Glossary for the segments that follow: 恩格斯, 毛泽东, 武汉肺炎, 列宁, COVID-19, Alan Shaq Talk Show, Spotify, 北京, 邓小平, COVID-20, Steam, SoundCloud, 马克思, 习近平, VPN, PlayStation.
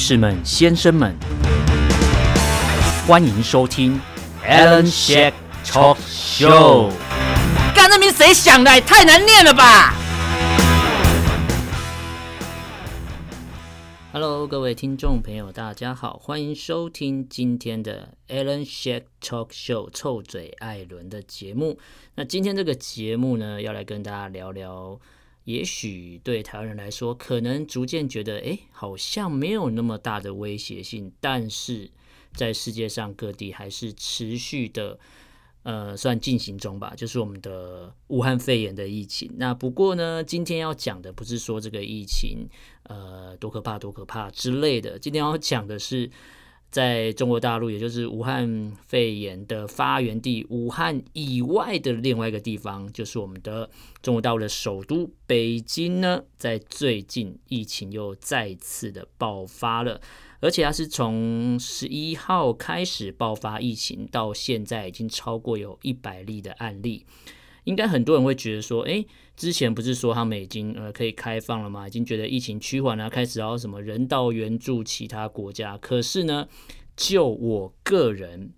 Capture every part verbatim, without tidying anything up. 士们、先生们，欢迎收听 Alan Shaq Talk Show。干，那名谁想的？也太难念了吧！Hello， 各位听众朋友，大家好，欢迎收听今天的 Alan Shaq Talk Show 臭嘴艾伦的节目。那今天这个节目呢，要来跟大家聊聊，也许对台湾人来说，可能逐渐觉得，哎，好像没有那么大的威胁性，但是在世界上各地还是持续的，呃，算进行中吧，就是我们的武汉肺炎的疫情。那不过呢，今天要讲的不是说这个疫情，呃，多可怕多可怕之类的。今天要讲的是，在中国大陆，也就是武汉肺炎的发源地武汉以外的另外一个地方，就是我们的中国大陆的首都北京呢，在最近疫情又再次的爆发了。而且它是从十一号开始爆发疫情，到现在已经超过有一百例的案例。应该很多人会觉得说，诶，之前不是说他们已经、呃、可以开放了吗？已经觉得疫情趋缓了，开始要什么人道援助其他国家。可是呢，就我个人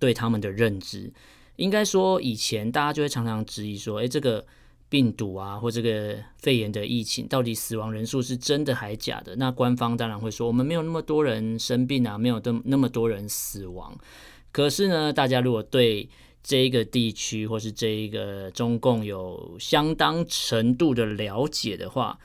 对他们的认知，应该说以前大家就会常常质疑说，诶，这个病毒啊，或这个肺炎的疫情，到底死亡人数是真的还假的？那官方当然会说，我们没有那么多人生病啊，没有那么多人死亡。可是呢，大家如果对这一个地区或是这一个中共有相当程度的了解的话，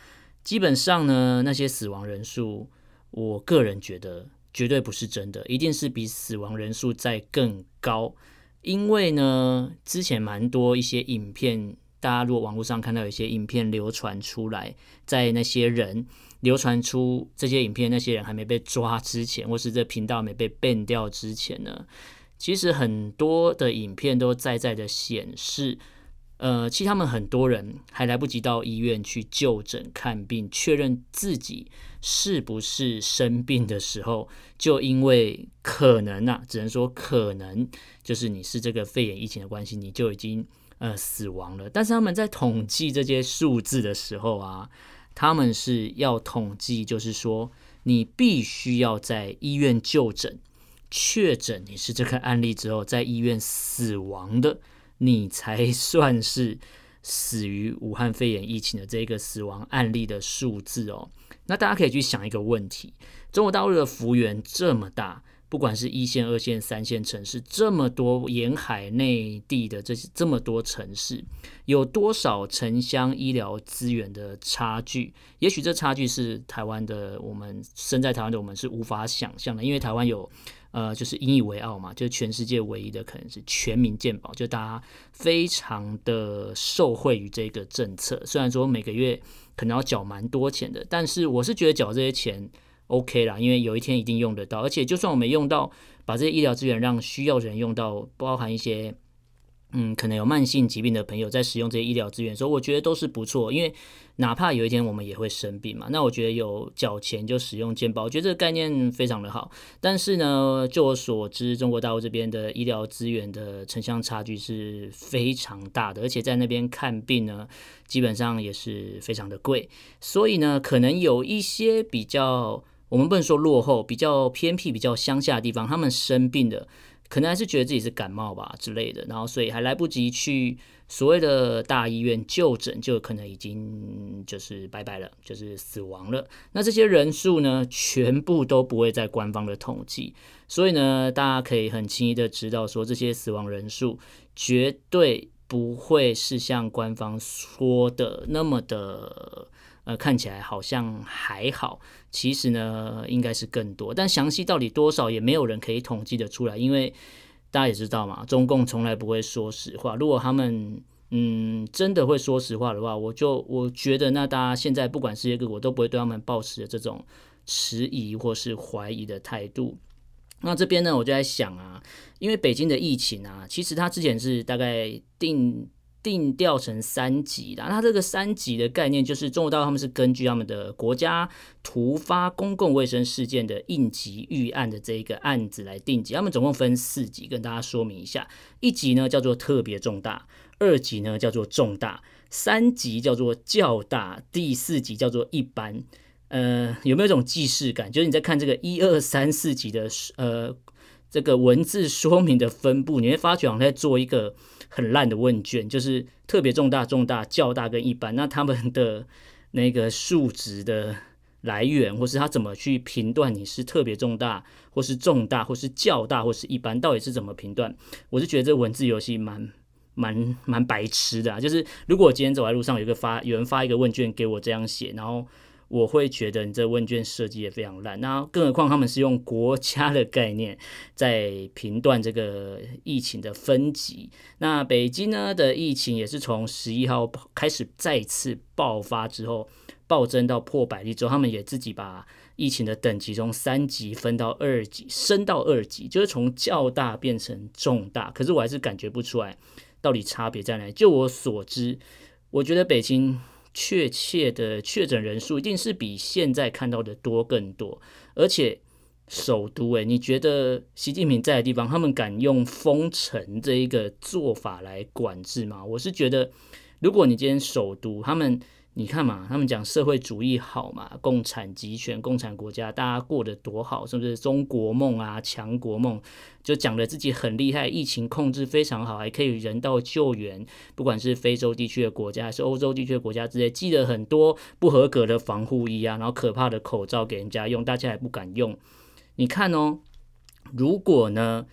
基本上呢，那些死亡人数，我个人觉得绝对不是真的，一定是比死亡人数再更高。因为呢，之前蛮多一些影片，大家如果网络上看到有一些影片流传出来，在那些人流传出这些影片，那些人还没被抓之前，或是这频道没被 ban 掉之前呢，其实很多的影片都在在的显示，呃，其实他们很多人还来不及到医院去就诊看病，确认自己是不是生病的时候，就因为可能啊，只能说可能就是你是这个肺炎疫情的关系，你就已经呃，死亡了。但是他们在统计这些数字的时候啊，他们是要统计，就是说你必须要在医院就诊，确诊你是这个案例之后，在医院死亡的，你才算是死于武汉肺炎疫情的这个死亡案例的数字哦。那大家可以去想一个问题：中国大陆的幅员这么大，不管是一线、二线、三线城市，这么多沿海内地的 这, 这么多城市，有多少城乡医疗资源的差距？也许这差距是台湾的，我们身在台湾的我们是无法想象的，因为台湾有呃，就是引以为傲嘛，就是全世界唯一的可能是全民健保，就大家非常的受惠于这个政策。虽然说每个月可能要缴蛮多钱的，但是我是觉得缴这些钱OK 啦，因为有一天一定用得到，而且就算我没用到，把这些医疗资源让需要的人用到，包含一些嗯，可能有慢性疾病的朋友在使用这些医疗资源的时候，我觉得都是不错，因为哪怕有一天我们也会生病嘛，那我觉得有缴钱就使用健保，我觉得这个概念非常的好。但是呢，就我所知，中国大陆这边的医疗资源的城乡差距是非常大的，而且在那边看病呢，基本上也是非常的贵，所以呢，可能有一些比较，我们不能说落后，比较偏僻、比较乡下的地方，他们生病的可能还是觉得自己是感冒吧之类的，然后所以还来不及去所谓的大医院就诊，就可能已经就是拜拜了，就是死亡了。那这些人数呢，全部都不会在官方的统计，所以呢，大家可以很轻易的知道说，这些死亡人数绝对不会是像官方说的那么的呃，看起来好像还好，其实呢应该是更多，但详细到底多少也没有人可以统计得出来，因为大家也知道嘛，中共从来不会说实话。如果他们嗯真的会说实话的话，我就我觉得那大家现在不管世界各国都不会对他们抱持这种迟疑或是怀疑的态度。那这边呢，我就在想啊，因为北京的疫情啊，其实它之前是大概定。定调成三级啦，那这个三级的概念就是中国大陆他们是根据他们的国家突发公共卫生事件的应急预案的这一个案子来定级，他们总共分四级，跟大家说明一下。一级呢叫做特别重大，二级呢叫做重大，三级叫做较大，第四级叫做一般。呃，有没有一种既视感？就是你在看这个一二三四集的呃这个文字说明的分布，你会发觉好像在做一个很烂的问卷，就是特别重大、重大、较大跟一般，那他们的那个数值的来源，或是他怎么去评断你是特别重大，或是重大，或是较大，或是一般，到底是怎么评断？我是觉得这文字游戏蛮。蛮蛮白痴的啊！就是如果我今天走在路上，有一个发有人发一个问卷给我这样写，然后我会觉得你这问卷设计也非常烂。那更何况他们是用国家的概念在评断这个疫情的分级。那北京呢的疫情也是从十一号开始再次爆发之后，暴增到破百例之后，他们也自己把疫情的等级从三级分到二级，升到二级，就是从较大变成重大。可是我还是感觉不出来。到底差别在哪？就我所知，我觉得北京确切的确诊人数一定是比现在看到的多更多，而且首都、欸，你觉得习近平在的地方，他们敢用封城这一个做法来管制吗？我是觉得，如果你今天首都，他们你看嘛，他们讲社会主义好嘛，共产集权、共产国家，大家过得多好，是不是中国梦啊、强国梦，就讲了自己很厉害，疫情控制非常好，还可以人道救援，不管是非洲地区的国家还是欧洲地区的国家之类，寄了很多不合格的防护衣啊，然后可怕的口罩给人家用，大家还不敢用。你看哦，如果呢？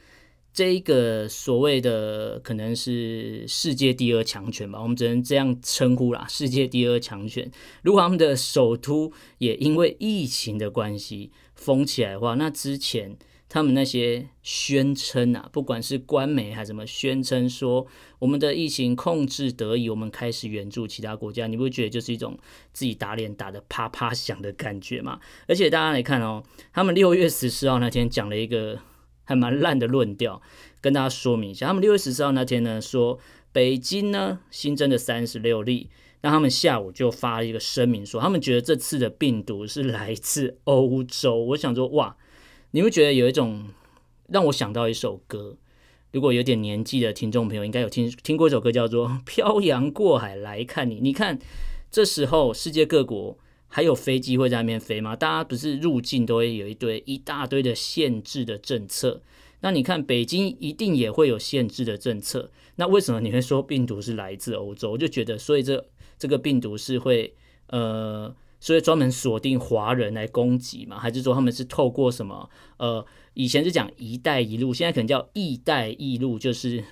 这一个所谓的可能是世界第二强权吧，我们只能这样称呼啦，世界第二强权。如果他们的首都也因为疫情的关系封起来的话，那之前他们那些宣称啊，不管是官媒还是什么宣称说我们的疫情控制得以，我们开始援助其他国家，你不觉得就是一种自己打脸打得啪啪响的感觉吗？而且大家来看哦，他们六月十四号那天讲了一个。还蛮烂的论调，跟大家说明一下。他们六月十四号那天呢，说北京呢新增的三十六例，那他们下午就发了一个声明说，他们觉得这次的病毒是来自欧洲。我想说，哇，你会觉得有一种让我想到一首歌，如果有点年纪的听众朋友应该有 听, 听过一首歌叫做《漂洋过海来看你》。你看这时候世界各国。还有飞机会在那边飞吗？大家不是入境都会有一堆一大堆的限制的政策。那你看北京一定也会有限制的政策。那为什么你会说病毒是来自欧洲？我就觉得，所以这这个病毒是会呃，所以专门锁定华人来攻击嘛？还是说他们是透过什么？呃，以前是讲一带一路，现在可能叫一带一路，就是。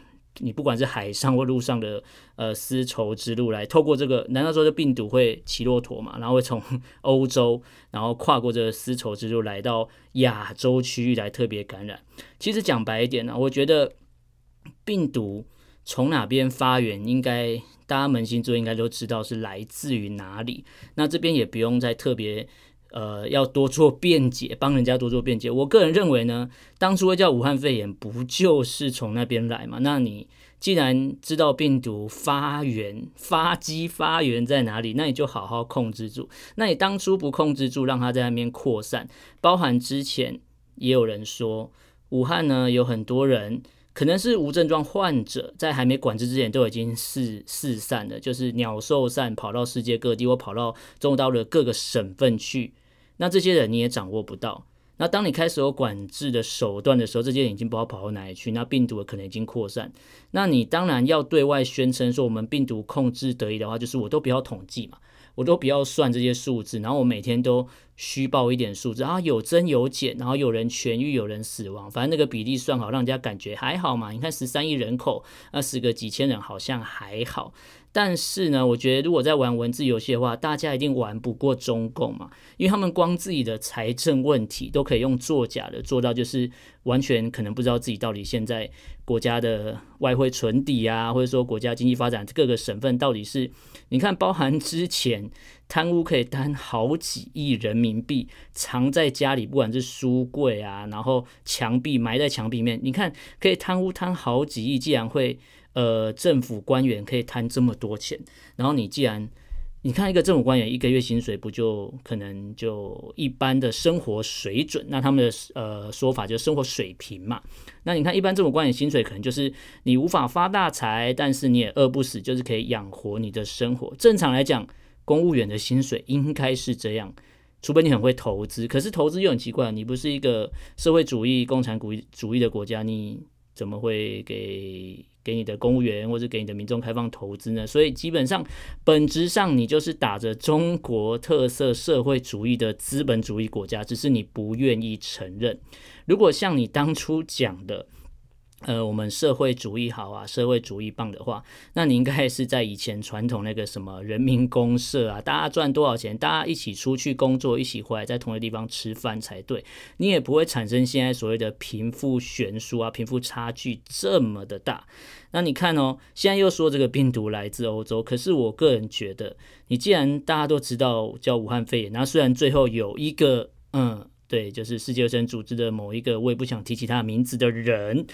你不管是海上或路上的呃丝绸之路来透过这个，难道说这病毒会骑骆驼嘛？然后会从欧洲，然后跨过这个丝绸之路来到亚洲区域来特别感染？其实讲白一点呢、啊，我觉得病毒从哪边发源，应该大家扪心自问应该都知道是来自于哪里。那这边也不用再特别。呃，要多做辩解，帮人家多做辩解。我个人认为呢，当初会叫武汉肺炎，不就是从那边来嘛？那你既然知道病毒发源、发基、发源在哪里，那你就好好控制住。那你当初不控制住，让它在那边扩散，包含之前也有人说，武汉呢有很多人。可能是无症状患者，在还没管制之前都已经四四散了，就是鸟兽散，跑到世界各地或跑到中国大陆的各个省份去。那这些人你也掌握不到。那当你开始有管制的手段的时候，这些人已经不知道跑到哪里去，那病毒可能已经扩散。那你当然要对外宣称说我们病毒控制得宜的话，就是我都不要统计嘛，我都不要算这些数字，然后我每天都虚报一点数字啊，有增有减，然后有人痊愈，有人死亡，反正那个比例算好，让人家感觉还好嘛。你看十三亿人口，那死个几千人好像还好。但是呢，我觉得如果在玩文字游戏的话，大家一定玩不过中共嘛，因为他们光自己的财政问题都可以用作假的做到，就是完全可能不知道自己到底现在国家的外汇存底啊，或者说国家经济发展各个省份到底是，你看包含之前贪污可以贪好几亿人民币，藏在家里，不管是书柜啊，然后墙壁埋在墙壁里面，你看可以贪污贪好几亿，既然会呃政府官员可以贪这么多钱，然后你既然你看一个政府官员一个月薪水不就可能就一般的生活水准，那他们的呃说法就是生活水平嘛。那你看一般政府官员薪水可能就是你无法发大财，但是你也饿不死，就是可以养活你的生活。正常来讲，公务员的薪水应该是这样，除非你很会投资，可是投资又很奇怪，你不是一个社会主义共产主义的国家，你怎么会给给你的公务员或者给你的民众开放投资呢？所以基本上本质上你就是打着中国特色社会主义的资本主义国家，只是你不愿意承认。如果像你当初讲的呃，我们社会主义好啊，社会主义棒的话，那你应该是在以前传统那个什么人民公社啊，大家赚多少钱，大家一起出去工作，一起回来在同一个地方吃饭才对，你也不会产生现在所谓的贫富悬殊啊，贫富差距这么的大。那你看哦，现在又说这个病毒来自欧洲，可是我个人觉得，你既然大家都知道叫武汉肺炎，那虽然最后有一个嗯，对，就是世界卫生组织的某一个我也不想提起他的名字的人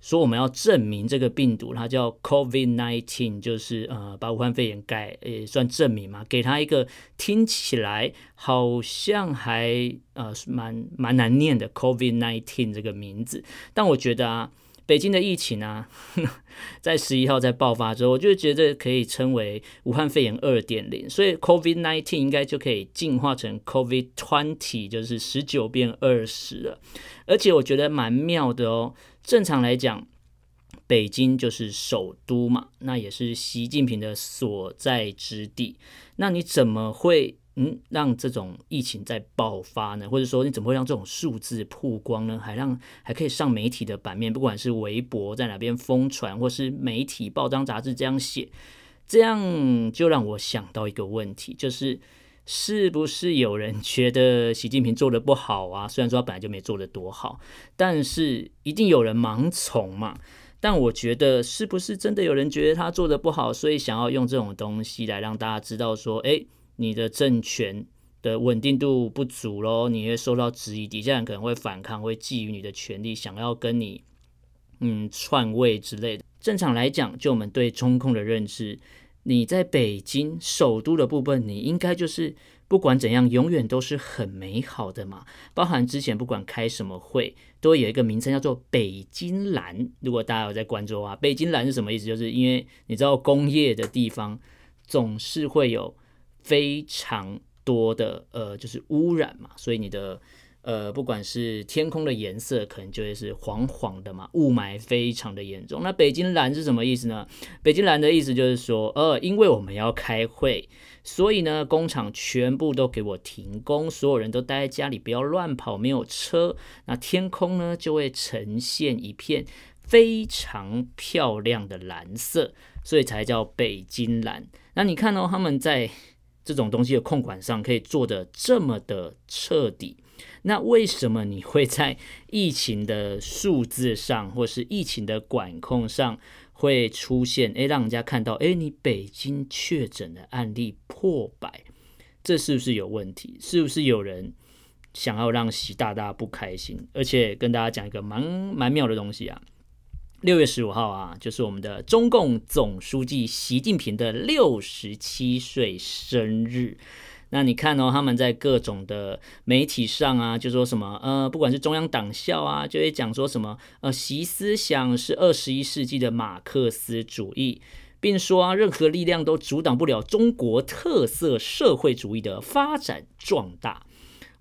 说我们要证明这个病毒它叫 COVID 十九， 就是、呃、把武汉肺炎改也算证明嘛，给它一个听起来好像还、呃、蛮, 蛮难念的 COVID 十九 这个名字。但我觉得啊，北京的疫情啊呵呵在十一号在爆发之后，我就觉得可以称为武汉肺炎 二点零， 所以 COVID 十九 应该就可以进化成 COVID 二十， 就是十九变二十了。而且我觉得蛮妙的哦，正常来讲北京就是首都嘛，那也是习近平的所在之地，那你怎么会嗯，让这种疫情在爆发呢？或者说你怎么会让这种数字曝光呢？还让还可以上媒体的版面，不管是微博在哪边疯传，或是媒体报章杂志这样写，这样就让我想到一个问题，就是是不是有人觉得习近平做得不好啊？虽然说他本来就没做得多好，但是一定有人盲从嘛。但我觉得是不是真的有人觉得他做得不好，所以想要用这种东西来让大家知道说，哎，你的政权的稳定度不足咯，你会受到质疑，底下人可能会反抗，会觊觎你的权利，想要跟你嗯篡位之类的。正常来讲，就我们对中共的认知，你在北京首都的部分，你应该就是不管怎样永远都是很美好的嘛，包含之前不管开什么会都会有一个名称叫做北京蓝。如果大家有在关注啊，北京蓝是什么意思，就是因为你知道工业的地方总是会有非常多的呃，就是污染嘛，所以你的呃，不管是天空的颜色，可能就会是黄黄的嘛，雾霾非常的严重。那北京蓝是什么意思呢？北京蓝的意思就是说，呃，因为我们要开会，所以呢，工厂全部都给我停工，所有人都待在家里，不要乱跑，没有车，那天空呢就会呈现一片非常漂亮的蓝色，所以才叫北京蓝。那你看哦，他们在这种东西的控管上可以做得这么的彻底，那为什么你会在疫情的数字上或是疫情的管控上会出现诶让人家看到诶你北京确诊的案例破百，这是不是有问题？是不是有人想要让习大大不开心？而且跟大家讲一个 蛮, 蛮妙的东西啊，六月十五号啊，就是我们的中共总书记习近平的六十七岁生日。那你看哦，他们在各种的媒体上啊，就说什么呃，不管是中央党校啊，就会讲说什么呃，习思想是二十一世纪的马克思主义，并说啊，任何力量都阻挡不了中国特色社会主义的发展壮大。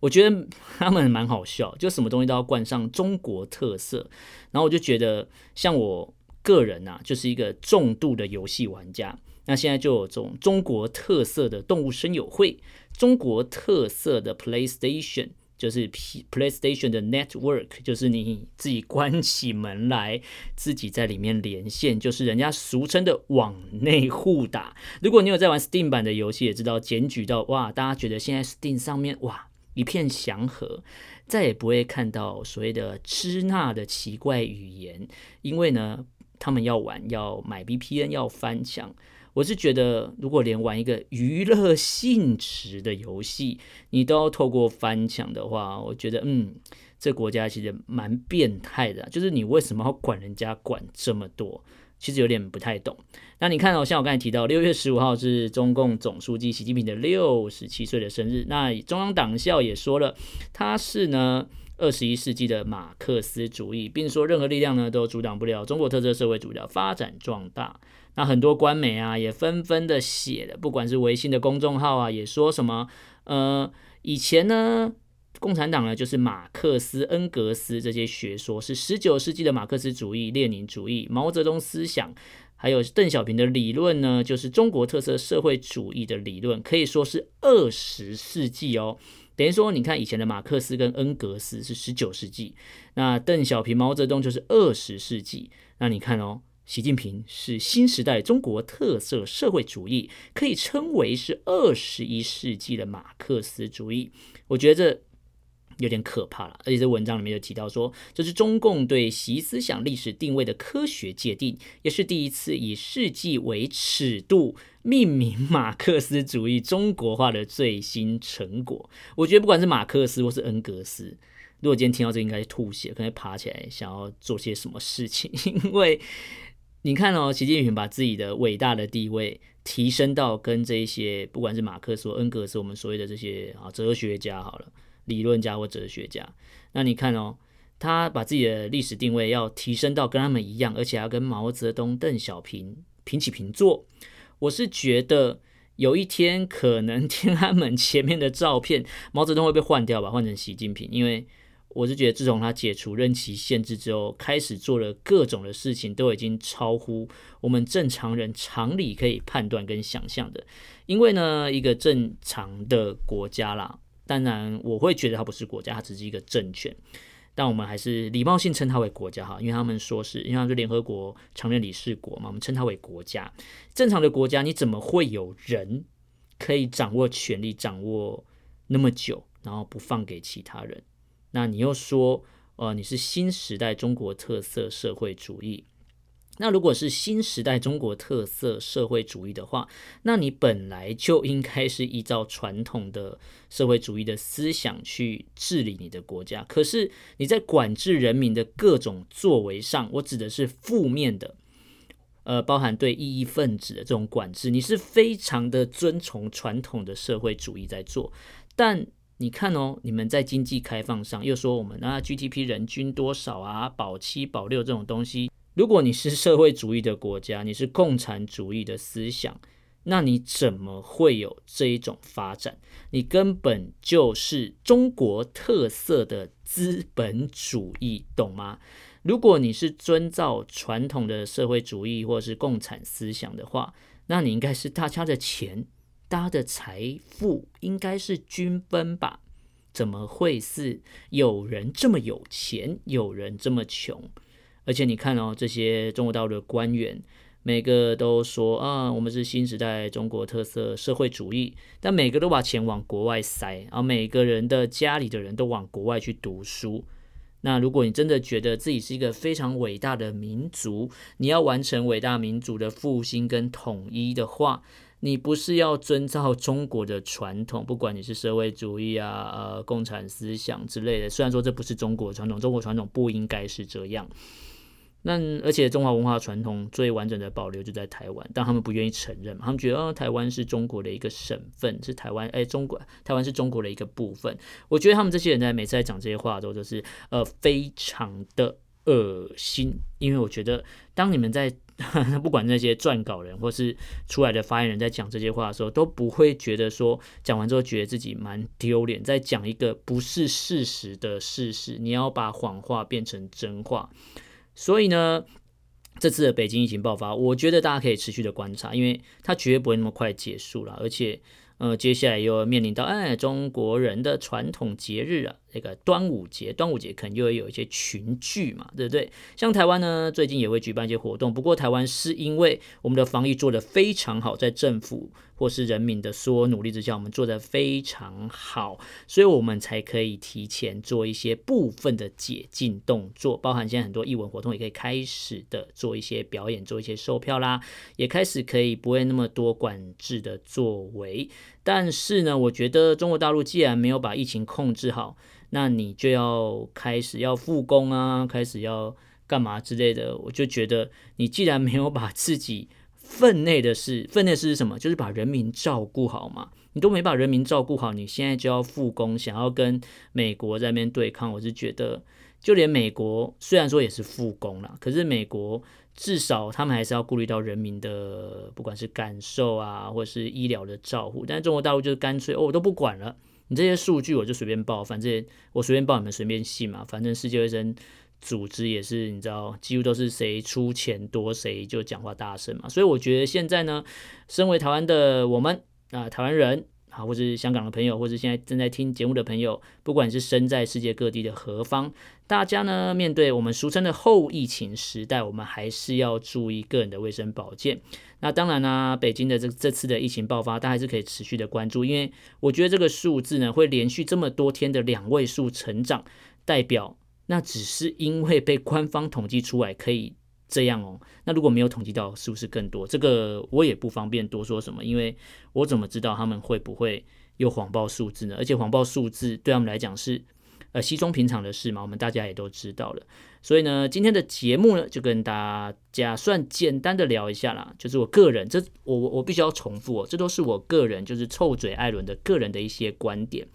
我觉得他们蛮好笑，就什么东西都要冠上中国特色，然后我就觉得像我个人啊，就是一个重度的游戏玩家，那现在就有这种中国特色的动物声友会，中国特色的 PlayStation， 就是 PlayStation 的 Network， 就是你自己关起门来自己在里面连线，就是人家俗称的网内互打。如果你有在玩 Steam 版的游戏也知道，检举到哇，大家觉得现在 Steam 上面哇一片祥和，再也不会看到所谓的支那的奇怪语言，因为呢他们要玩要买 V P N 要翻墙。我是觉得如果连玩一个娱乐性质的游戏你都要透过翻墙的话，我觉得嗯这国家其实蛮变态的，就是你为什么要管人家管这么多，其实有点不太懂。那你看哦，像我刚才提到六月十五号是中共总书记习近平的六十七岁的生日，那中央党校也说了，他是呢二十一世纪的马克思主义，并说任何力量呢都阻挡不了中国特色社会主义的发展壮大。那很多官媒啊也纷纷的写了，不管是微信的公众号啊，也说什么呃以前呢共产党呢就是马克思、恩格斯这些学说，是十九世纪的马克思主义、列宁主义、毛泽东思想，还有邓小平的理论呢，就是中国特色社会主义的理论，可以说是二十世纪哦。等于说你看以前的马克思跟恩格斯是十九世纪，那邓小平、毛泽东就是二十世纪。那你看哦，习近平是新时代中国特色社会主义，可以称为是二十一世纪的马克思主义。我觉得这有点可怕了，而且这文章里面就提到说，这是中共对习思想历史定位的科学界定，也是第一次以世纪为尺度命名马克思主义中国化的最新成果。我觉得不管是马克思或是恩格斯，如果今天听到这应该吐血，可能爬起来想要做些什么事情，因为你看哦，习近平把自己的伟大的地位提升到跟这些不管是马克思或恩格斯，我们所谓的这些哲学家好了，理论家或哲学家，那你看哦，他把自己的历史定位要提升到跟他们一样，而且要跟毛泽东、邓小平平起平坐。我是觉得有一天可能天安门前面的照片，毛泽东会被换掉吧，换成习近平，因为我是觉得自从他解除任期限制之后，开始做了各种的事情都已经超乎我们正常人常理可以判断跟想象的。因为呢，一个正常的国家啦，当然我会觉得它不是国家，它只是一个政权，但我们还是礼貌性称它为国家哈，因为他们说是因为他们是联合国常任理事国嘛，我们称它为国家。正常的国家你怎么会有人可以掌握权力掌握那么久，然后不放给其他人？那你又说呃，你是新时代中国特色社会主义，那如果是新时代中国特色社会主义的话，那你本来就应该是依照传统的社会主义的思想去治理你的国家。可是你在管制人民的各种作为上，我指的是负面的，呃，包含对异议分子的这种管制，你是非常的遵从传统的社会主义在做。但你看哦，你们在经济开放上又说我们那 G D P 人均多少啊，保七保六这种东西，如果你是社会主义的国家，你是共产主义的思想，那你怎么会有这一种发展？你根本就是中国特色的资本主义，懂吗？如果你是遵照传统的社会主义或是共产思想的话，那你应该是大家的钱，大家的财富应该是均分吧？怎么会是有人这么有钱，有人这么穷？而且你看哦，这些中国大陆的官员每个都说啊，我们是新时代中国特色社会主义，但每个都把钱往国外塞，然后每个人的家里的人都往国外去读书。那如果你真的觉得自己是一个非常伟大的民族，你要完成伟大民族的复兴跟统一的话，你不是要遵照中国的传统，不管你是社会主义啊、呃、共产思想之类的，虽然说这不是中国传统，中国传统不应该是这样。那而且中华文化传统最完整的保留就在台湾，但他们不愿意承认嘛，他们觉得、哦、台湾是中国的一个省份，是台湾，哎，中国，台湾是中国的一个部分。我觉得他们这些人在每次在讲这些话的时候，就是呃非常的恶心，因为我觉得当你们在呵呵不管那些撰稿人或是出来的发言人在讲这些话的时候，都不会觉得说讲完之后觉得自己蛮丢脸，在讲一个不是事实的事实，你要把谎话变成真话。所以呢，这次的北京疫情爆发，我觉得大家可以持续的观察，因为它绝对不会那么快结束啦，而且呃，接下来又要面临到哎中国人的传统节日啊，那个端午节，端午节可能又会有一些群聚嘛，对不对？像台湾呢，最近也会举办一些活动，不过台湾是因为我们的防疫做得非常好，在政府或是人民的所有努力之下，我们做得非常好，所以我们才可以提前做一些部分的解禁动作，包含现在很多艺文活动也可以开始的做一些表演，做一些售票啦，也开始可以不会那么多管制的作为。但是呢，我觉得中国大陆既然没有把疫情控制好，那你就要开始要复工啊，开始要干嘛之类的，我就觉得你既然没有把自己分内的事，分内的事是什么？就是把人民照顾好嘛。你都没把人民照顾好，你现在就要复工，想要跟美国在那边对抗，我是觉得，就连美国虽然说也是复工啦，可是美国至少他们还是要顾虑到人民的，不管是感受啊，或是医疗的照顾。但是中国大陆就是干脆，哦，我都不管了，你这些数据我就随便报，反正我随便报，你们随便信嘛，反正世界卫生组织也是，你知道，几乎都是谁出钱多谁就讲话大声嘛。所以我觉得现在呢，身为台湾的我们啊、呃，台湾人啊，或是香港的朋友，或是现在正在听节目的朋友，不管是身在世界各地的何方，大家呢面对我们俗称的后疫情时代，我们还是要注意个人的卫生保健。那当然啦、啊，北京的 这, 这次的疫情爆发，大家还是可以持续的关注，因为我觉得这个数字呢会连续这么多天的两位数成长，代表那只是因为被官方统计出来可以这样哦，那如果没有统计到，是不是更多？这个我也不方便多说什么，因为我怎么知道他们会不会又谎报数字呢？而且谎报数字对他们来讲是呃稀松平常的事嘛，我们大家也都知道了。所以呢，今天的节目呢，就跟大家算简单的聊一下啦，就是我个人，这我我必须要重复哦，这都是我个人，就是臭嘴艾伦的个人的一些观点。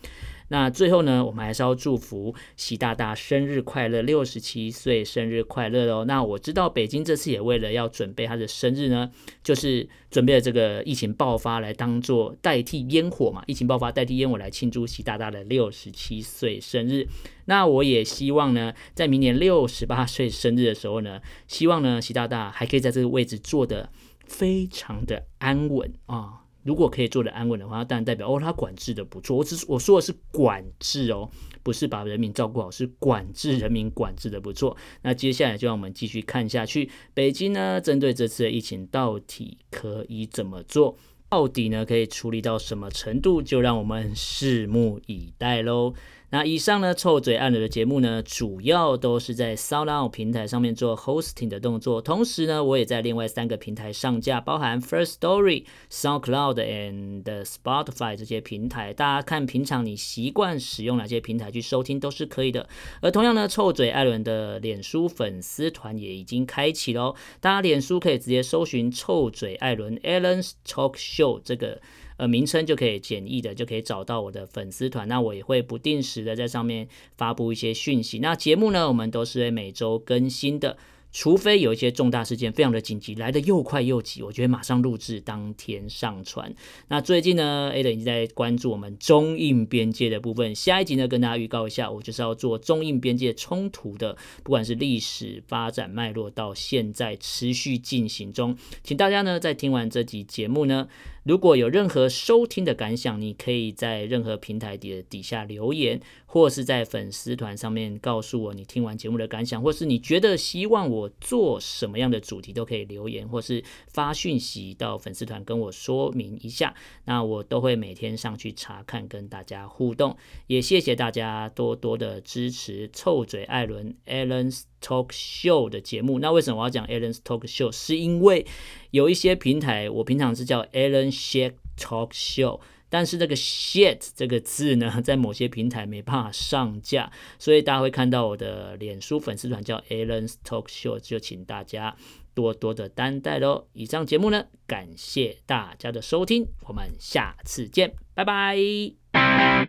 那最后呢，我们还是要祝福习大大生日快乐，六十七岁生日快乐哦。那我知道北京这次也为了要准备他的生日呢，就是准备了这个疫情爆发来当做代替烟火嘛，疫情爆发代替烟火来庆祝习大大的六十七岁生日。那我也希望呢，在明年六十八岁生日的时候呢，希望呢习大大还可以在这个位置坐得非常的安稳啊。哦，如果可以做得安稳的话，当然代表哦，他管制的不错。我只我说的是管制哦，不是把人民照顾好，是管制人民，管制的不错。那接下来就让我们继续看下去，北京呢针对这次的疫情到底可以怎么做？到底呢可以处理到什么程度？就让我们拭目以待喽。那以上呢，臭嘴艾伦的节目呢，主要都是在 SoundCloud 平台上面做 hosting 的动作，同时呢，我也在另外三个平台上架，包含 First Story、SoundCloud and Spotify 这些平台。大家看平常你习惯使用哪些平台去收听都是可以的。而同样呢，臭嘴艾伦的脸书粉丝团也已经开启喽，大家脸书可以直接搜寻臭嘴艾伦 Alan Talk Show 这个呃，名称就可以简易的就可以找到我的粉丝团，那我也会不定时的在上面发布一些讯息。那节目呢，我们都是会每周更新的，除非有一些重大事件非常的紧急，来得又快又急，我就会马上录制当天上传。那最近呢 Alan 已经在关注我们中印边界的部分，下一集呢跟大家预告一下，我就是要做中印边界冲突的，不管是历史发展脉络到现在持续进行中。请大家呢在听完这集节目呢，如果有任何收听的感想，你可以在任何平台的底下留言，或是在粉丝团上面告诉我你听完节目的感想，或是你觉得希望我做什么样的主题都可以留言，或是发讯息到粉丝团跟我说明一下，那我都会每天上去查看跟大家互动。也谢谢大家多多的支持臭嘴艾伦 Alan's Talk Show 的节目。那为什么我要讲 Alan's Talk Show， 是因为有一些平台我平常是叫 Alan Shaq Talk Show， 但是这个 shit 这个字呢在某些平台没办法上架，所以大家会看到我的脸书粉丝团叫 Alan's Talk Show， 就请大家多多的担待咯。以上节目呢，感谢大家的收听，我们下次见，拜拜。